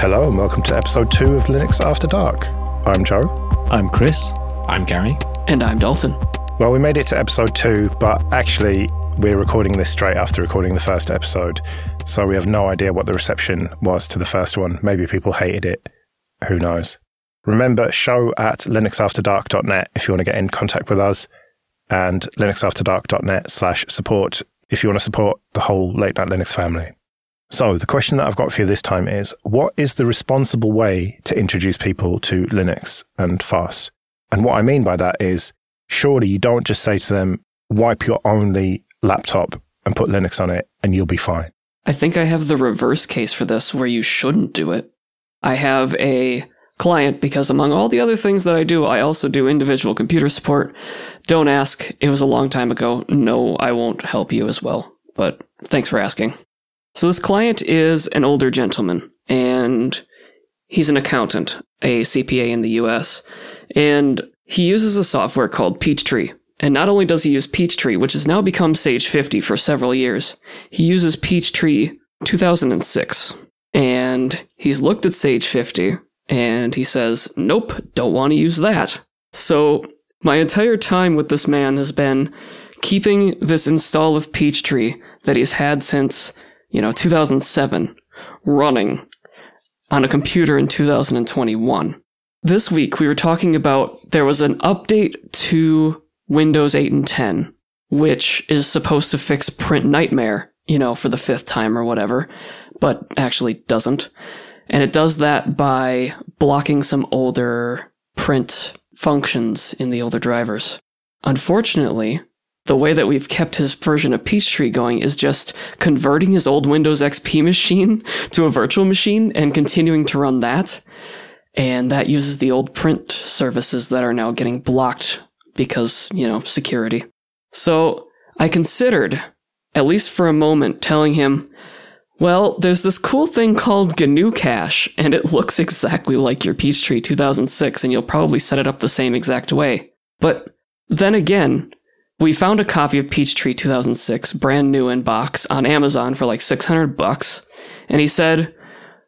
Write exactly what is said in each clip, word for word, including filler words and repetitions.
Hello and welcome to episode two of Linux After Dark. I'm Joe. I'm Chris. I'm Gary. And I'm Dalton. Well, we made it to episode two, but actually we're recording this straight after recording the first episode, so we have no idea what the reception was to the first one. Maybe people hated it. Who knows? Remember, show at linux after dark dot net if you want to get in contact with us, and linux after dark dot net slash support if you want to support the whole Late Night Linux family. So the question that I've got for you this time is, what is the responsible way to introduce people to Linux and FAS? And what I mean by that is, surely you don't just say to them, wipe your only laptop and put Linux on it and you'll be fine. I think I have the reverse case for this where you shouldn't do it. I have a client because among all the other things that I do, I also do individual computer support. Don't ask. It was a long time ago. No, I won't help you as well, but thanks for asking. So this client is an older gentleman, and he's an accountant, a C P A in the U S, and he uses a software called Peachtree. And not only does he use Peachtree, which has now become Sage fifty for several years, he uses Peachtree two thousand six. And he's looked at Sage fifty, and he says, nope, don't want to use that. So my entire time with this man has been keeping this install of Peachtree that he's had since, you know, two thousand seven, running on a computer in two thousand twenty-one. This week, we were talking about there was an update to Windows eight and ten, which is supposed to fix Print Nightmare, you know, for the fifth time or whatever, but actually doesn't. And it does that by blocking some older print functions in the older drivers. Unfortunately, the way that we've kept his version of Peachtree going is just converting his old Windows X P machine to a virtual machine and continuing to run that. And that uses the old print services that are now getting blocked because, you know, security. So I considered, at least for a moment, telling him, well, there's this cool thing called GnuCash, and it looks exactly like your Peachtree two thousand six, and you'll probably set it up the same exact way. But then again, we found a copy of Peachtree two thousand six, brand new in box, on Amazon for like six hundred bucks. And he said,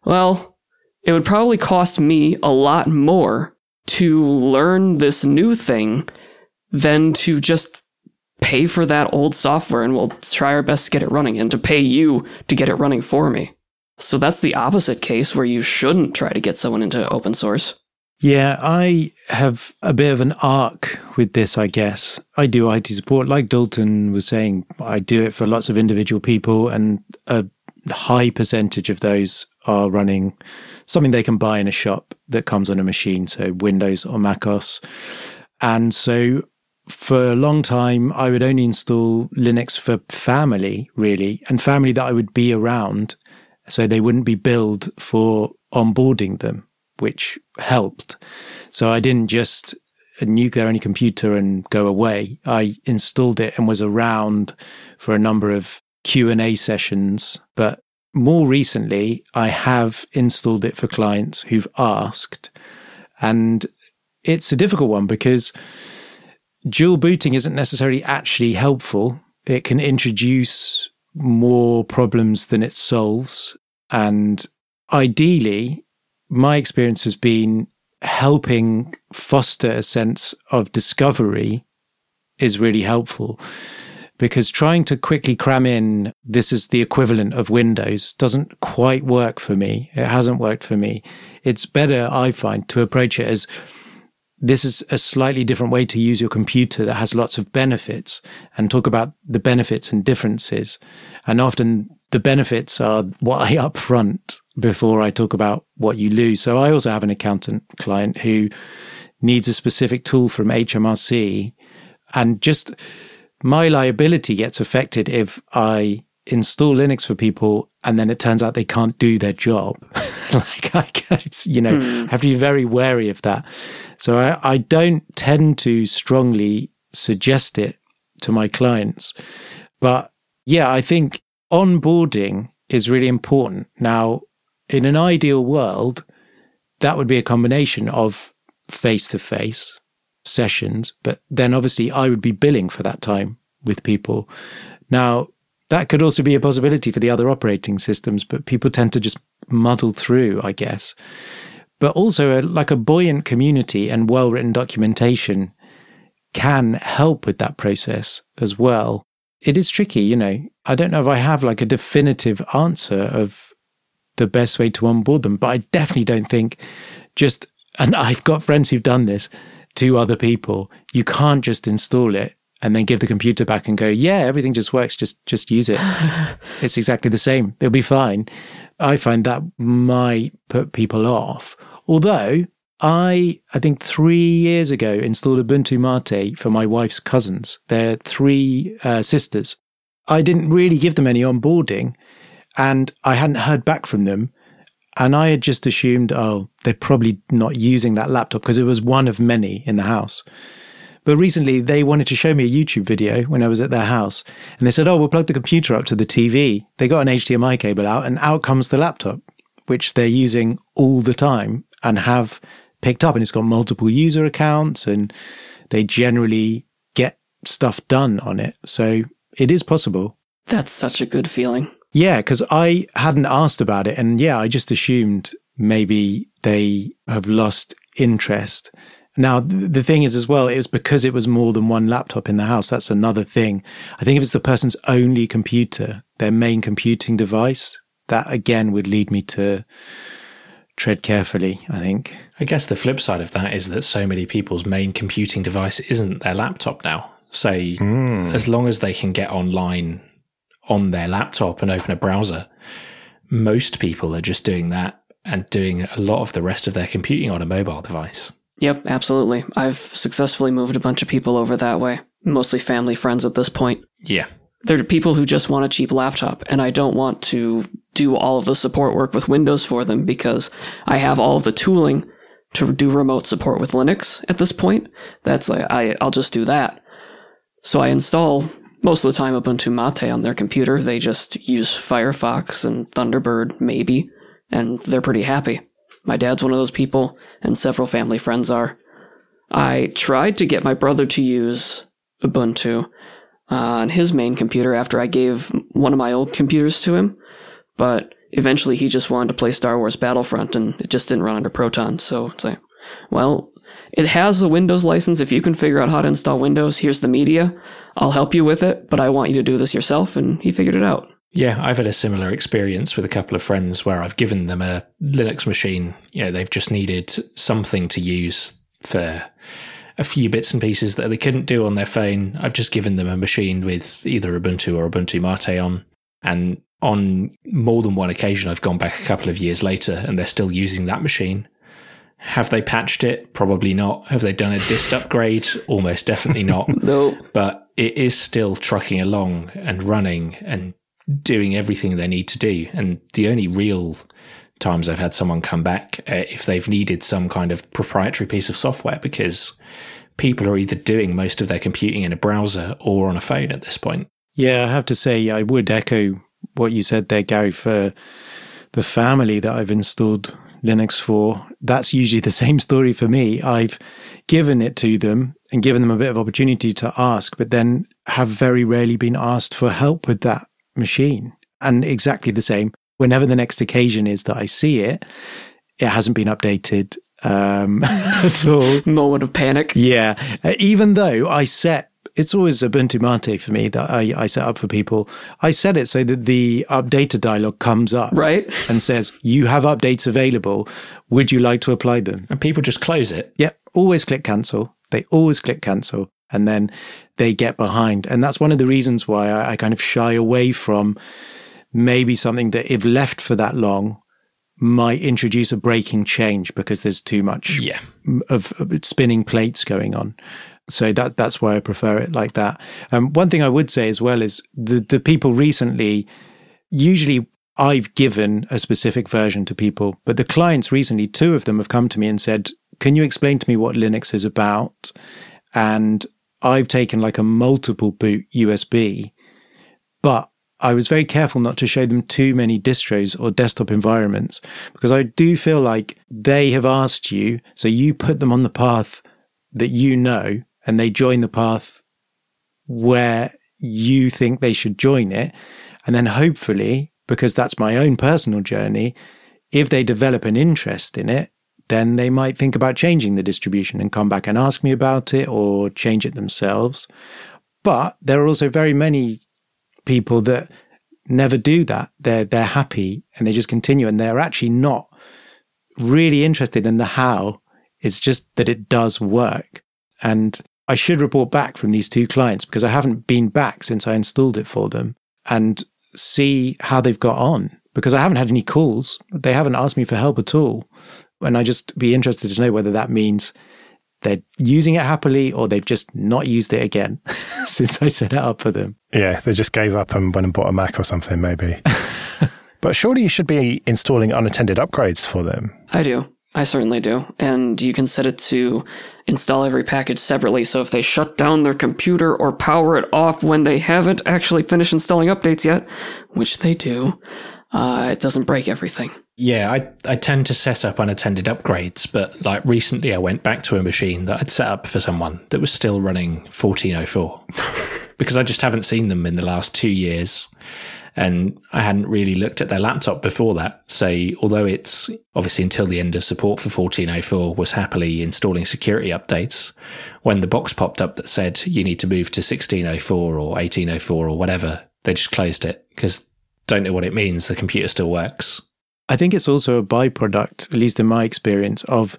well, it would probably cost me a lot more to learn this new thing than to just pay for that old software, and we'll try our best to get it running and to pay you to get it running for me. So that's the opposite case where you shouldn't try to get someone into open source. Yeah, I have a bit of an arc with this, I guess. I do I T support. Like Dalton was saying, I do it for lots of individual people, and a high percentage of those are running something they can buy in a shop that comes on a machine, so Windows or macOS. And so for a long time, I would only install Linux for family, really, and family that I would be around, so they wouldn't be billed for onboarding them, which helped. So I didn't just nuke their only computer and go away. I installed it and was around for a number of Q and A sessions. But more recently, I have installed it for clients who've asked. And it's a difficult one because dual booting isn't necessarily actually helpful. It can introduce more problems than it solves. And ideally, my experience has been helping foster a sense of discovery is really helpful, because trying to quickly cram in, this is the equivalent of Windows, doesn't quite work for me. It hasn't worked for me. It's better, I find, to approach it as, this is a slightly different way to use your computer that has lots of benefits, and talk about the benefits and differences. And often the benefits are what I upfront before I talk about what you lose. So I also have an accountant client who needs a specific tool from H M R C, and just my liability gets affected if I install Linux for people and then it turns out they can't do their job. Like, I guess, you know, mm. have to be very wary of that. So I, I don't tend to strongly suggest it to my clients. But yeah, I think onboarding is really important. Now, in an ideal world, that would be a combination of face-to-face sessions, but then obviously I would be billing for that time with people. Now, that could also be a possibility for the other operating systems, but people tend to just muddled through, I guess. But also a, like a buoyant community and well-written documentation can help with that process as well. It is tricky, you know. I don't know if I have like a definitive answer of the best way to onboard them, but I definitely don't think just, and I've got friends who've done this to other people, you can't just install it and then give the computer back and go, yeah, everything just works, just just use it. It's exactly the same. It'll be fine. I find that might put people off. Although I, I think three years ago, installed Ubuntu Mate for my wife's cousins. They're three uh, sisters. I didn't really give them any onboarding, and I hadn't heard back from them. And I had just assumed, oh, they're probably not using that laptop because it was one of many in the house. But recently they wanted to show me a YouTube video when I was at their house. And they said, oh, we'll plug the computer up to the T V. They got an H D M I cable out and out comes the laptop, which they're using all the time and have picked up. And it's got multiple user accounts and they generally get stuff done on it. So it is possible. That's such a good feeling. Yeah, because I hadn't asked about it. And yeah, I just assumed maybe they have lost interest. Now, the thing is as well, it was because it was more than one laptop in the house. That's another thing. I think if it's the person's only computer, their main computing device, that again would lead me to tread carefully, I think. I guess the flip side of that is that so many people's main computing device isn't their laptop now. So mm. as long as they can get online on their laptop and open a browser, most people are just doing that and doing a lot of the rest of their computing on a mobile device. Yep, absolutely. I've successfully moved a bunch of people over that way, mostly family friends at this point. Yeah. There are people who just want a cheap laptop, and I don't want to do all of the support work with Windows for them because I have all of the tooling to do remote support with Linux at this point. That's like, I, I'll just do that. So I install most of the time Ubuntu Mate on their computer. They just use Firefox and Thunderbird, maybe, and they're pretty happy. My dad's one of those people, and several family friends are. I tried to get my brother to use Ubuntu on his main computer after I gave one of my old computers to him, but eventually he just wanted to play Star Wars Battlefront, and it just didn't run under Proton, so it's like, well, it has a Windows license. If you can figure out how to install Windows, here's the media. I'll help you with it, but I want you to do this yourself, and he figured it out. Yeah, I've had a similar experience with a couple of friends where I've given them a Linux machine. You know, they've just needed something to use for a few bits and pieces that they couldn't do on their phone. I've just given them a machine with either Ubuntu or Ubuntu Mate on. And on more than one occasion, I've gone back a couple of years later and they're still using that machine. Have they patched it? Probably not. Have they done a dist upgrade? Almost definitely not. No. But it is still trucking along and running and doing everything they need to do. And the only real times I've had someone come back uh, if they've needed some kind of proprietary piece of software, because people are either doing most of their computing in a browser or on a phone at this point. Yeah, I have to say I would echo what you said there, Gary, for the family that I've installed Linux for. That's usually the same story for me. I've given it to them and given them a bit of opportunity to ask, but then have very rarely been asked for help with that machine. And exactly the same, whenever the next occasion is that I see it, it hasn't been updated um, at all. Moment of panic. Yeah. Uh, even though I set, it's always Ubuntu Mate for me that I, I set up for people. I set it so that the updater dialog comes up. Right. And says, you have updates available. Would you like to apply them? And people just close it. Yeah. Always click cancel. They always click cancel. And then they get behind. And that's one of the reasons why I, I kind of shy away from maybe something that, if left for that long, might introduce a breaking change because there's too much yeah. of, of spinning plates going on. So that that's why I prefer it like that. Um, one thing I would say as well is the, the people recently, usually I've given a specific version to people, but the clients recently, two of them have come to me and said, can you explain to me what Linux is about? And I've taken like a multiple boot U S B, but I was very careful not to show them too many distros or desktop environments because I do feel like they have asked you, so you put them on the path that you know and they join the path where you think they should join it. And then hopefully, because that's my own personal journey, if they develop an interest in it, then they might think about changing the distribution and come back and ask me about it or change it themselves. But there are also very many people that never do that. They're, they're happy and they just continue, and they're actually not really interested in the how. It's just that it does work. And I should report back from these two clients, because I haven't been back since I installed it for them, and see how they've got on, because I haven't had any calls. They haven't asked me for help at all. And I just be interested to know whether that means they're using it happily or they've just not used it again since I set it up for them. Yeah, they just gave up and went and bought a Mac or something, maybe. But surely you should be installing unattended upgrades for them. I do. I certainly do. And you can set it to install every package separately. So if they shut down their computer or power it off when they haven't actually finished installing updates yet, which they do, uh, it doesn't break everything. Yeah, I, I tend to set up unattended upgrades, but like recently I went back to a machine that I'd set up for someone that was still running fourteen oh four because I just haven't seen them in the last two years. And I hadn't really looked at their laptop before that. So although it's obviously until the end of support for fourteen oh four was happily installing security updates, when the box popped up that said you need to move to sixteen oh four or eighteen oh four or whatever, they just closed it because don't know what it means. The computer still works. I think it's also a byproduct, at least in my experience, of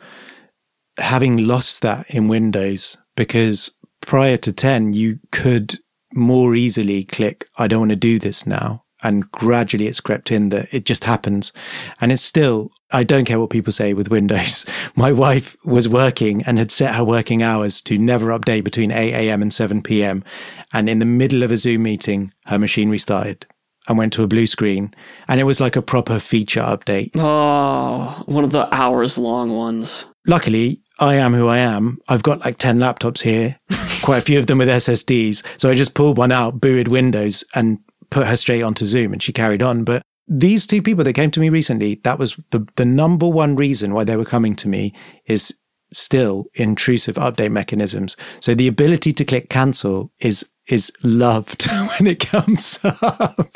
having lost that in Windows, because prior to ten, you could more easily click, I don't want to do this now. And gradually it's crept in that it just happens. And it's still, I don't care what people say with Windows. My wife was working and had set her working hours to never update between eight a.m. and seven p.m. And in the middle of a Zoom meeting, her machine restarted and went to a blue screen. And it was like a proper feature update. Oh, one of the hours long ones. Luckily, I am who I am. I've got like ten laptops here, quite a few of them with S S Ds. So I just pulled one out, booted Windows and put her straight onto Zoom, and she carried on. But these two people that came to me recently, that was the, the number one reason why they were coming to me, is still intrusive update mechanisms. So the ability to click cancel is is loved when it comes up.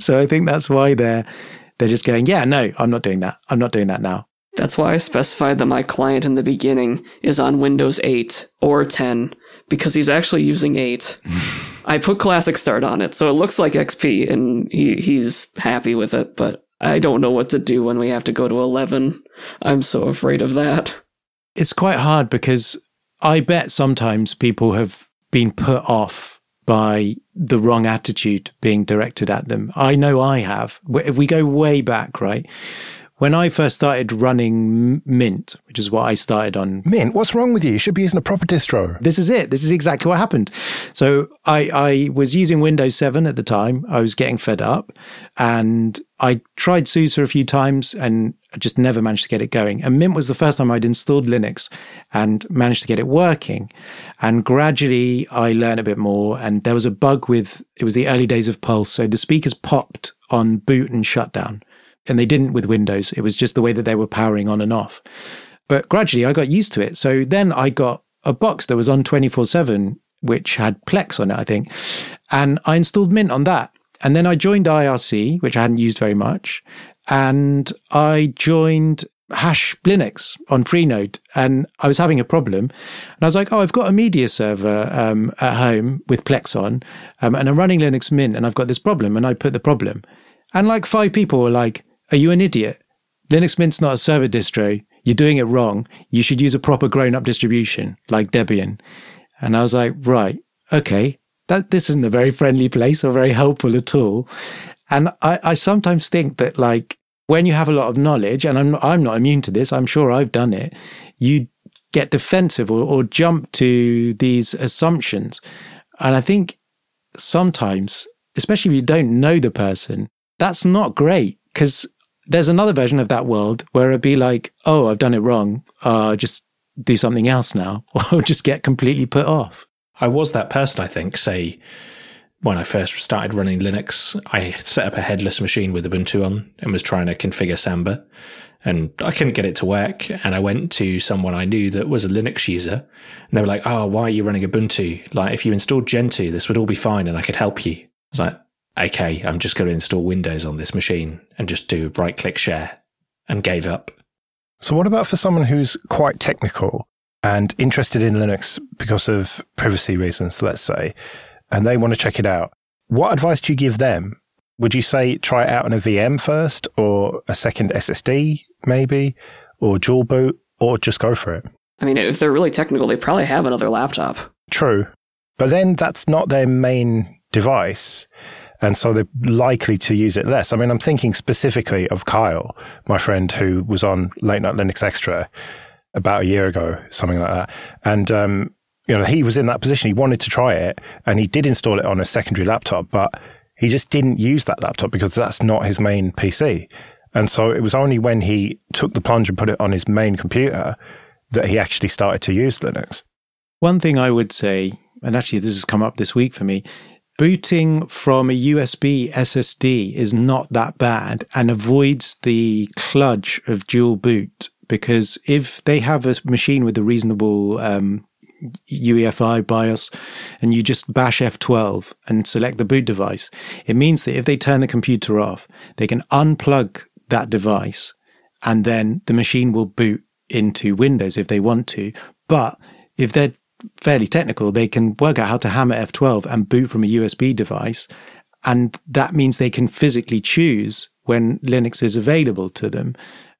So I think that's why they're they're just going, yeah, no, I'm not doing that. I'm not doing that now. That's why I specified that my client in the beginning is on Windows eight or ten, because he's actually using eight. I put Classic Start on it, so it looks like X P, and he, he's happy with it, but I don't know what to do when we have to go to eleven. I'm so afraid of that. It's quite hard, because I bet sometimes people have been put off by the wrong attitude being directed at them. I know I have. If we go way back, right? When I first started running Mint, which is what I started on. Mint? What's wrong with you? You should be using a proper distro. This is it. This is exactly what happened. So I, I was using Windows seven at the time. I was getting fed up, and I tried SUSE a few times and I just never managed to get it going. And Mint was the first time I'd installed Linux and managed to get it working. And gradually I learned a bit more, and there was a bug with, it was the early days of Pulse. So the speakers popped on boot and shutdown. And they didn't with Windows. It was just the way that they were powering on and off. But gradually I got used to it. So then I got a box that was on twenty-four seven, which had Plex on it, I think. And I installed Mint on that. And then I joined I R C, which I hadn't used very much. And I joined Hash Linux on Freenode. And I was having a problem. And I was like, oh, I've got a media server um, at home with Plex on. Um, and I'm running Linux Mint, and I've got this problem. And I put the problem. And like five people were like, are you an idiot? Linux Mint's not a server distro. You're doing it wrong. You should use a proper grown-up distribution like Debian. And I was like, right, okay, that this isn't a very friendly place or very helpful at all. And I, I sometimes think that, like, when you have a lot of knowledge, and I'm I'm not immune to this, I'm sure I've done it, you get defensive or, or jump to these assumptions. And I think sometimes, especially if you don't know the person, that's not great, because there's another version of that world where it'd be like, oh, I've done it wrong. Uh, just do something else now, or just get completely put off. I was that person, I think. Say, when I first started running Linux, I set up a headless machine with Ubuntu on and was trying to configure Samba, and I couldn't get it to work. And I went to someone I knew that was a Linux user, and they were like, oh, why are you running Ubuntu? Like, if you installed Gentoo, this would all be fine and I could help you. I was like, okay, I'm just going to install Windows on this machine and just do right-click share. and gave up. So what about for someone who's quite technical and interested in Linux because of privacy reasons, let's say, and they want to check it out? What advice do you give them? Would you say try it out on a V M first, or a second S S D maybe, or dual boot, or just go for it? I mean, if they're really technical, they probably have another laptop. True. But then that's not their main device, and so they're likely to use it less. I mean, I'm thinking specifically of Kyle, my friend who was on Late Night Linux Extra about a year ago, something like that. And, um, you know, he was in that position. He wanted to try it, and he did install it on a secondary laptop, but he just didn't use that laptop because that's not his main P C. And so it was only when he took the plunge and put it on his main computer that he actually started to use Linux. One thing I would say, and actually this has come up this week for me, booting from a U S B S S D is not that bad and avoids the kludge of dual boot, because if they have a machine with a reasonable um, U E F I BIOS and you just bash F twelve and select the boot device, it means that if they turn the computer off, they can unplug that device and then the machine will boot into Windows if they want to. But if they're fairly technical, they can work out how to hammer F twelve and boot from a U S B device, and that means they can physically choose when Linux is available to them.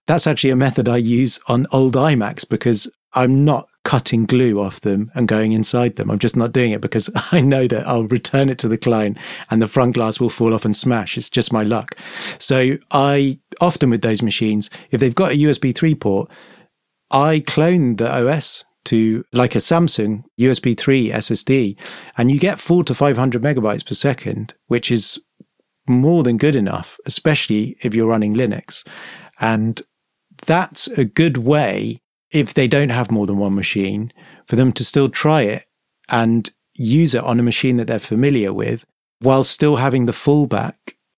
That's actually a method I use on old iMacs, because I'm not cutting glue off them and going inside them. I'm just not doing it because I know that I'll return it to the client and the front glass will fall off and smash. It's just my luck. So I often, with those machines, if they've got a U S B three port, I clone the O S to like a Samsung U S B three S S D, and you get four to five hundred megabytes per second, which is more than good enough, especially if you're running Linux. And that's a good way, if they don't have more than one machine, for them to still try it and use it on a machine that they're familiar with, while still having the fallback.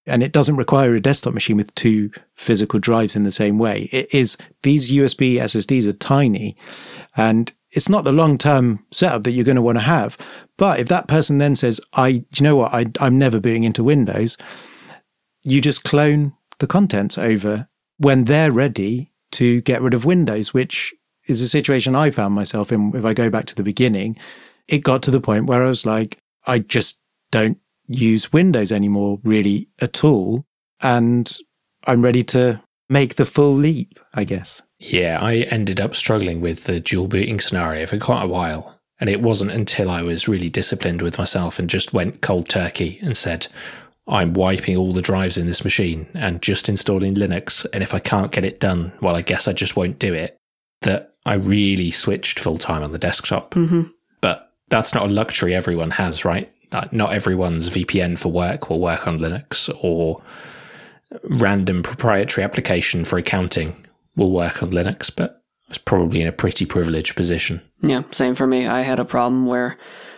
And it doesn't require a desktop machine with two physical drives in the same way. It is, these U S B S S Ds are tiny, and it's not the long-term setup that you're going to want to have. But if that person then says, I, you know what, I, I'm never booting into Windows, you just clone the contents over when they're ready to get rid of Windows, which is a situation I found myself in. If I go back to the beginning, it got to the point where I was like, I just don't use Windows anymore really at all, and I'm ready to make the full leap, I guess. Yeah, I ended up struggling with the dual booting scenario for quite a while, and it wasn't until I was really disciplined with myself and just went cold turkey and said, I'm wiping all the drives in this machine and just installing Linux, and if I can't get it done, well, I guess I just won't do it, that I really switched full-time on the desktop. Mm-hmm. But that's not a luxury everyone has, right? Not everyone's V P N for work will work on Linux, or random proprietary application for accounting will work on Linux, but it's probably in a pretty privileged position. Yeah, same for me. I had a problem where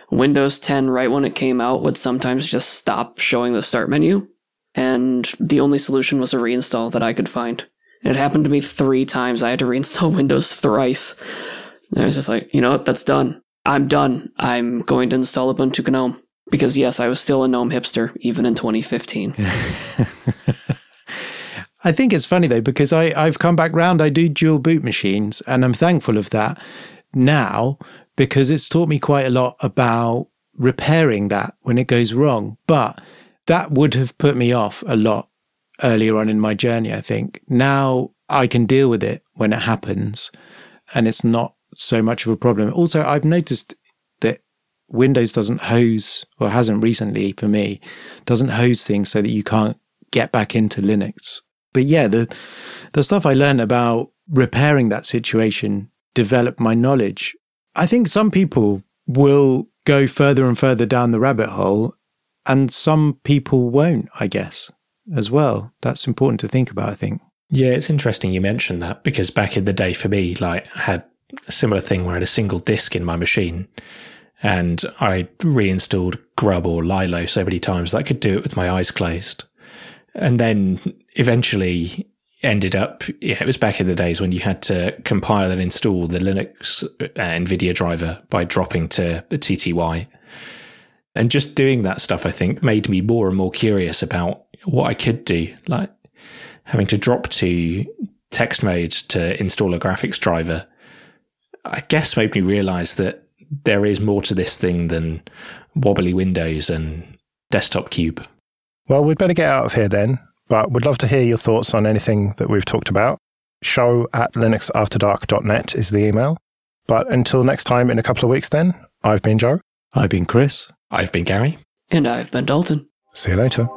Windows ten, right when it came out, would sometimes just stop showing the start menu, and the only solution was a reinstall that I could find. And it happened to me three times. I had to reinstall Windows thrice. And I was just like, you know what, that's done. I'm done. I'm going to install Ubuntu GNOME. Because, yes, I was still a GNOME hipster, even in twenty fifteen. I think it's funny, though, because I, I've come back round. I do dual boot machines, and I'm thankful of that now, because it's taught me quite a lot about repairing that when it goes wrong. But that would have put me off a lot earlier on in my journey, I think. Now I can deal with it when it happens, and it's not so much of a problem. Also, I've noticed Windows doesn't hose, or hasn't recently for me, doesn't hose things so that you can't get back into Linux. But yeah, the the stuff I learned about repairing that situation developed my knowledge. I think some people will go further and further down the rabbit hole, and some people won't, I guess, as well. That's important to think about, I think. Yeah, it's interesting you mentioned that, because back in the day for me, like, I had a similar thing where I had a single disk in my machine, and I reinstalled Grub or Lilo so many times that I could do it with my eyes closed. And then eventually ended up, yeah, it was back in the days when you had to compile and install the Linux uh, NVIDIA driver by dropping to the T T Y. And just doing that stuff, I think, made me more and more curious about what I could do, like having to drop to text mode to install a graphics driver, I guess made me realize that there is more to this thing than wobbly windows and desktop cube. Well, we'd better get out of here then, but we'd love to hear your thoughts on anything that we've talked about. Show at linuxafterdark dot net is the email. But until next time in a couple of weeks then, I've been Joe. I've been Chris. I've been Gary. And I've been Dalton. See you later.